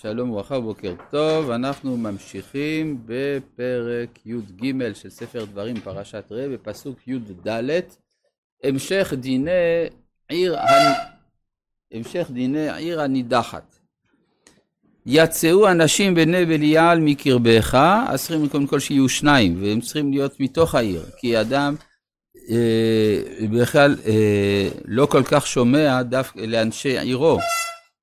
שלום וברכה ובוקר טוב, אנחנו ממשיכים בפרק י' של ספר דברים פרשת ראה בפסוק י' המשך דיני עיר הנידחת. יצאו אנשים בני בליעל מקרבך, אז צריכים קודם כל שיהיו שניים והם צריכים להיות מתוך העיר, כי אדם בכלל לא כל כך שומע דווקא לאנשי עירו,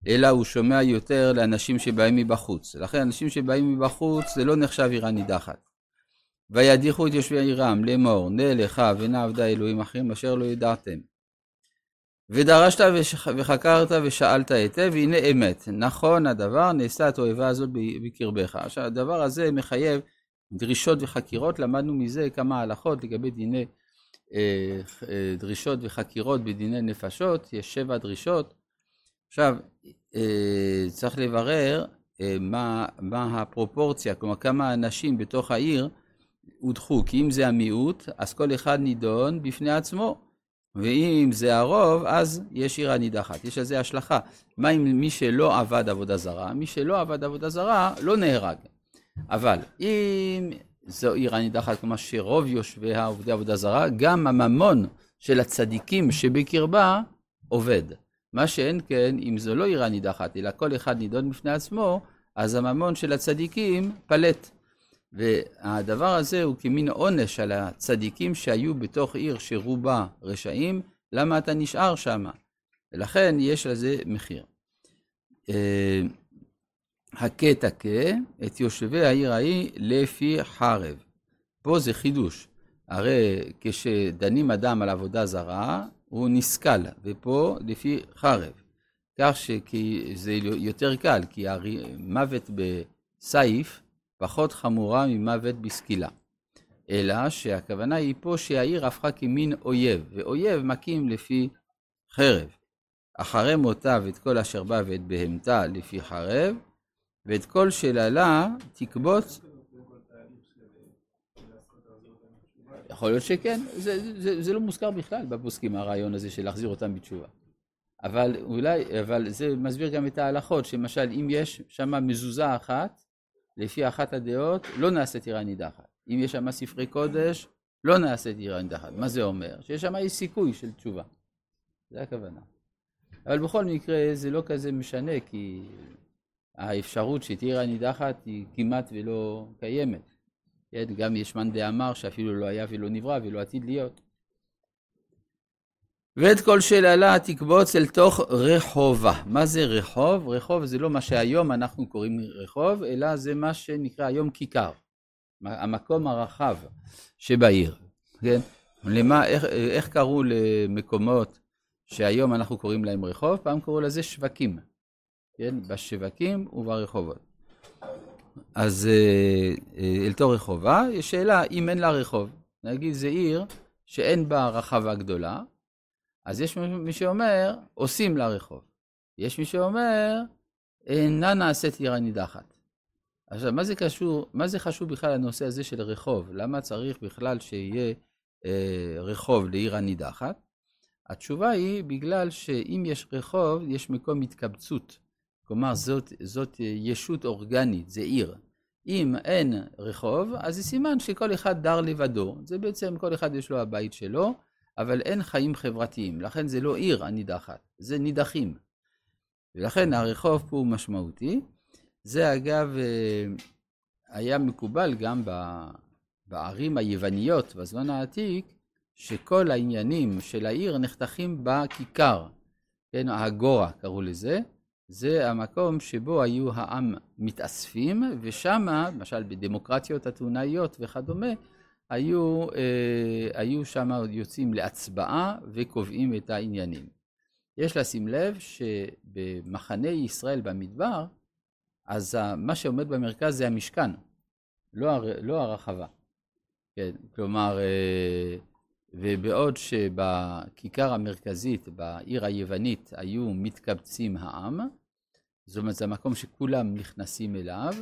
אלא הוא שומע יותר לאנשים שבאים מבחוץ. לכן אנשים שבאים מבחוץ זה לא נחשב עירה נידחת. וידיחו את יושבי עירם לאמור, נא לך ונא עבדה אלוהים אחרים אשר לא ידעתם. ודרשת וחקרת ושאלת היטב, והנה אמת, נכון הדבר, נעשה את האיבה הזאת בקרבך. עכשיו הדבר הזה מחייב דרישות וחקירות, למדנו מזה כמה הלכות לגבי דיני דרישות וחקירות בדיני נפשות, יש 7 דרישות. עכשיו צריך לברר מה הפרופורציה, כלומר כמה אנשים בתוך העיר הודחו, כי אם זה המיעוט אז כל אחד נידון בפני עצמו, ואם זה הרוב אז יש עירה נידחת, יש על זה השלכה. מה אם מי שלא עבד עבודה זרה? מי שלא עבד עבודה זרה לא נהרג, אבל אם זו עירה נידחת כמו שרוב יושביה עובדי עבודה זרה, גם הממון של הצדיקים שבקרבה עובד. מה שאין כן, אם זו לא עירה נידחת, אלא כל אחד נידון בפני עצמו, אז הממון של הצדיקים פלט. והדבר הזה הוא כמין עונש על הצדיקים שהיו בתוך עיר שרובה רשעים, למה אתה נשאר שם? ולכן יש לזה מחיר. הכה תכה את יושבי העיר ההיא לפי חרב. פה זה חידוש. הרי כשדנים אדם על עבודה זרה, הוא נסכל, ופה לפי חרב. כך שזה יותר קל, כי מוות בסייף פחות חמורה ממוות בסקילה. אלא שהכוונה היא פה שהעיר הפכה כמין אויב, ואויב מקים לפי חרב. אחרי מותה ואת כל אשר בה ואת בהמתה לפי חרב, ואת כל שללה תקבוץ. יכול להיות שכן, זה לא מוזכר בכלל בפוסקים הרעיון הזה של להחזיר אותם בתשובה. אבל אולי, אבל זה מסביר גם את ההלכות, שמשל אם יש שמה מזוזה אחת, לפי אחת הדעות, לא נעשית עירה נידחת. אם יש שמה ספרי קודש, לא נעשית עירה נידחת. מה זה אומר? שיש שמה יש סיכוי של תשובה. זה הכוונה. אבל בכל מקרה זה לא כזה משנה, כי האפשרות שתהיה עירה נידחת היא כמעט ולא קיימת. גם יש מאן דאמר שאפילו לא היה ולא נברא ולא עתיד להיות. ואת כל שללה תקבוץ אל תוך רחובה. מה זה רחוב? רחוב זה לא מה שהיום אנחנו קוראים רחוב, אלא זה מה שנקרא היום כיכר, המקום הרחב שבעיר. כן? איך קראו למקומות שהיום אנחנו קוראים להם רחוב? פעם קראו לזה שווקים. כן? בשווקים וברחובות. אז אל תוך רחובה, יש שאלה אם אין לה רחוב. נגיד זה עיר שאין בה רחבה גדולה, אז יש מי שאומר עושים לה רחוב. יש מי שאומר אינה נעשית עירה נידחת. עכשיו מה זה חשוב בכלל הנושא הזה של רחוב? למה צריך בכלל שיהיה רחוב לעירה נידחת? התשובה היא בגלל שאם יש רחוב יש מקום התקבצות. כלומר, זאת ישות אורגנית, זה עיר. אם אין רחוב, אז זה סימן שכל אחד דר לבדו. זה בעצם כל אחד יש לו הבית שלו, אבל אין חיים חברתיים. לכן זה לא עיר הנידחת, זה נידחים. ולכן הרחוב פה הוא משמעותי. זה אגב היה מקובל גם בערים היווניות בזמן העתיק, שכל העניינים של העיר נחתכים בכיכר. כן, האגורה קראו לזה. זה המקום שבו היו העם מתאספים, ושם, למשל בדמוקרטיות אתונאיות וכדומה, היו שם יוצאים להצבעה וקובעים את העניינים. יש לשים לב שבמחנה ישראל במדבר, אז מה שעומד במרכז זה המשכן, לא הרחבה. כן, כלומר, ובעוד שבכיכר המרכזית בעיר היוונית היו מתקבצים העם, זאת אומרת זה המקום שכולם נכנסים אליו,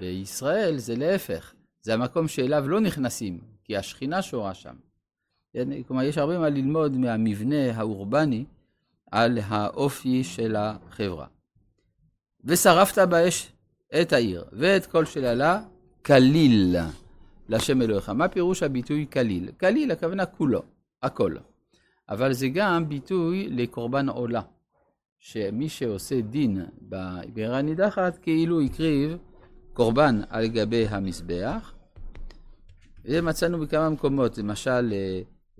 בישראל זה להפך, זה המקום שאליו לא נכנסים, כי השכינה שורה שם. כלומר יש הרבה מה ללמוד מהמבנה האורבני על האופי של החברה. ושרפת באש את העיר ואת כל שללה כליל לשם אלוהיך. מה פירוש הביטוי כליל? כליל הכוונה כולו, הכל. אבל זה גם ביטוי לקורבן עולה, שמי שעושה דין בבעירה נידחת כאילו הקריב קורבן על גבי המזבח. ומצאנו בכמה מקומות, למשל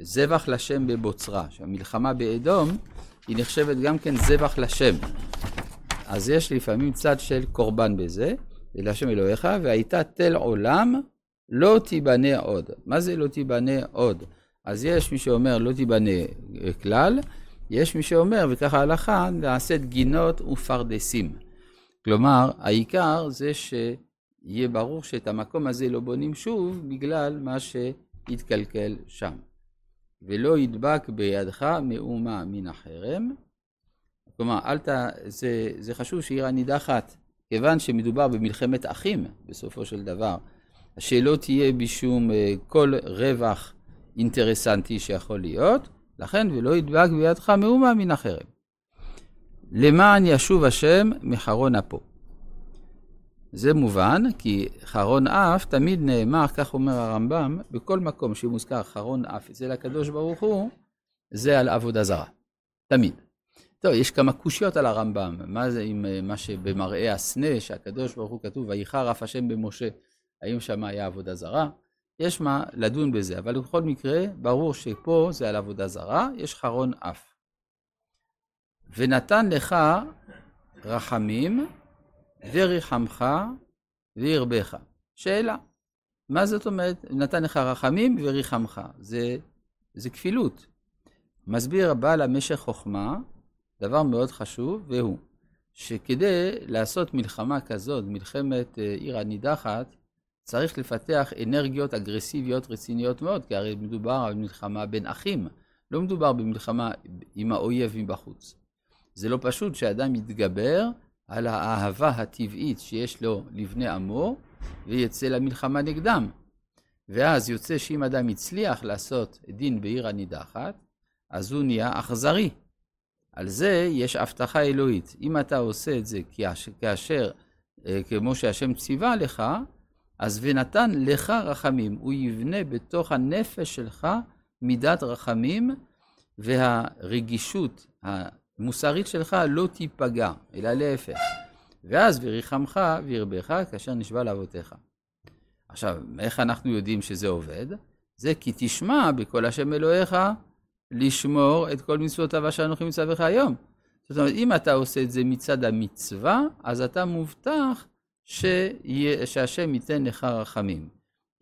זבח לשם בבוצרה, שהמלחמה באדום היא נחשבת גם כן זבח לשם. אז יש לפעמים צד של קורבן בזה, לשם אלוהיך, והייתה תל עולם לא תיבנה עוד. מה זה לא תיבנה עוד? אז יש מי שאומר לא תיבנה כלל, יש מי שאומר, וככה ההלכה, נעשית גינות ופרדסים. כלומר, העיקר זה שיהיה ברור שאת המקום הזה לא בונים שוב, בגלל מה שהתקלקל שם. ולא ידבק בידך מאומה מן החרם. כלומר, זה חשוב שעיר הנידחת, כיוון שמדובר במלחמת אחים, בסופו של דבר, שלא תהיה בשום כל רווח אינטרסנטי שיכול להיות, לכן ולא ידבק בידך מאומה מן החרם. למען ישוב השם מחרון אפו. זה מובן, כי חרון אף תמיד נאמר, כך אומר הרמב"ם, בכל מקום שמוזכר חרון אף אצל הקדוש ברוך הוא, זה על עבודה זרה. תמיד. טוב, יש כמה קושיות על הרמב"ם. מה זה עם מה שבמראה הסנה, שהקדוש ברוך הוא כתוב, ויחר אף השם במשה, האם שם היה עבודה זרה? יש מה לדון בזה, אבל בכל מקרה, ברור שפה זה על עבודה זרה, יש חרון אף. ונתן לך רחמים, וריחמך וירבך. שאלה, מה זאת אומרת? נתן לך רחמים וריחמך. זה כפילות. מסביר בעל המשך חוכמה, דבר מאוד חשוב, והוא, שכדי לעשות מלחמה כזאת, מלחמת עיר הנידחת, צריך לפתח אנרגיות אגרסיביות רציניות מאוד, כי הרי מדובר על מלחמה בין אחים, לא מדובר במלחמה עם האויב מבחוץ. זה לא פשוט שאדם יתגבר על האהבה הטבעית שיש לו לבני עמו, ויצא למלחמה נגדם. ואז יוצא שאם אדם הצליח לעשות דין בעיר הנידחת, אז הוא נהיה אכזרי. על זה יש הבטחה אלוהית. אם אתה עושה את זה כמו שהשם ציווה לך, אז ונתן לך רחמים. הוא יבנה בתוך הנפש שלך מידת רחמים, והרגישות המוסרית שלך לא תיפגע, אלא להפך. ואז וריחמך וירבך כאשר נשבע לאבותיך. עכשיו, איך אנחנו יודעים שזה עובד? זה כי תשמע בכל השם אלוהיך לשמור את כל מצוותיו אשר אנוכי מצווך היום. זאת אומרת, אם אתה עושה את זה מצד המצווה, אז אתה מובטח שהשם ייתן לך רחמים.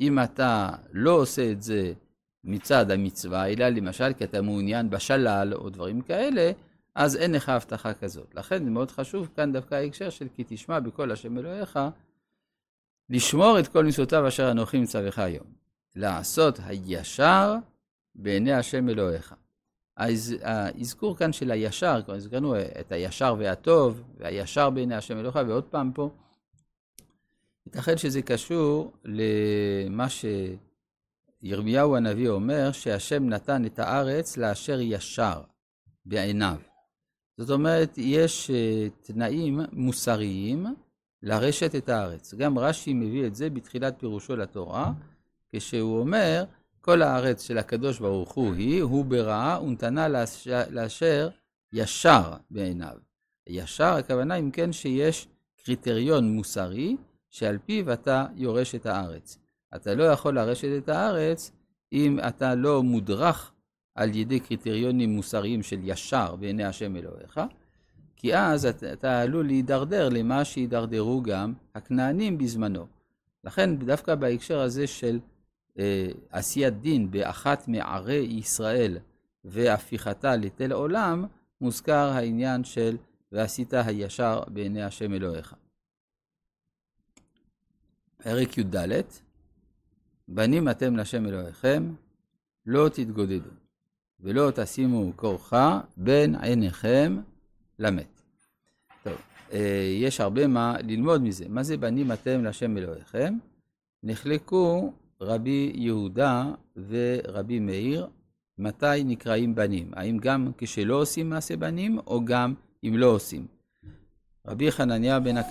אם אתה לא עושה את זה מצד המצווה, אלא למשל כי אתה מעוניין בשלל או דברים כאלה, אז אין לך הבטחה כזאת. לכן זה מאוד חשוב, כאן דווקא ההקשר של כי תשמע בכל השם אלוהיך, לשמור את כל מצוותיו אשר אנוכי מצווך היום. לעשות הישר בעיני השם אלוהיך. האזכור כאן של הישר, כבר הזכרנו את הישר והטוב, והישר בעיני השם אלוהיך, ועוד פעם פה, ייתכן שזה קשור למה שירמיהו הנביא אומר, שהשם נתן את הארץ לאשר ישר בעיניו. זאת אומרת, יש תנאים מוסריים לרשת את הארץ. גם רש"י מביא את זה בתחילת פירושו לתורה, כשהוא אומר, כל הארץ של הקדוש ברוך הוא הוא בראה ונתנה לאשר ישר בעיניו. ישר, הכוונה אם כן שיש קריטריון מוסרי, שעל פיו אתה יורש את הארץ. אתה לא יכול לרשת את הארץ אם אתה לא מודרך על ידי קריטריונים מוסריים של ישר בעיני השם אלוהיך, כי אז אתה עלול להידרדר למה שהידרדרו גם הכנענים בזמנו. לכן דווקא בהקשר הזה של עשיית דין באחת מערי ישראל והפיכתה לתל עולם, מוזכר העניין של ועשית הישר בעיני השם אלוהיך. פרק י' ד', בנים אתם לשם אלוהיכם, לא תתגודדו, ולא תשימו כורך בין עיניכם למת. טוב, יש הרבה מה ללמוד מזה. מה זה בנים אתם לשם אלוהיכם? נחלקו רבי יהודה ורבי מאיר, מתי נקראים בנים? האם גם כשלא עושים מעשה בנים, או גם אם לא עושים? רבי חנניה בן הקשיא.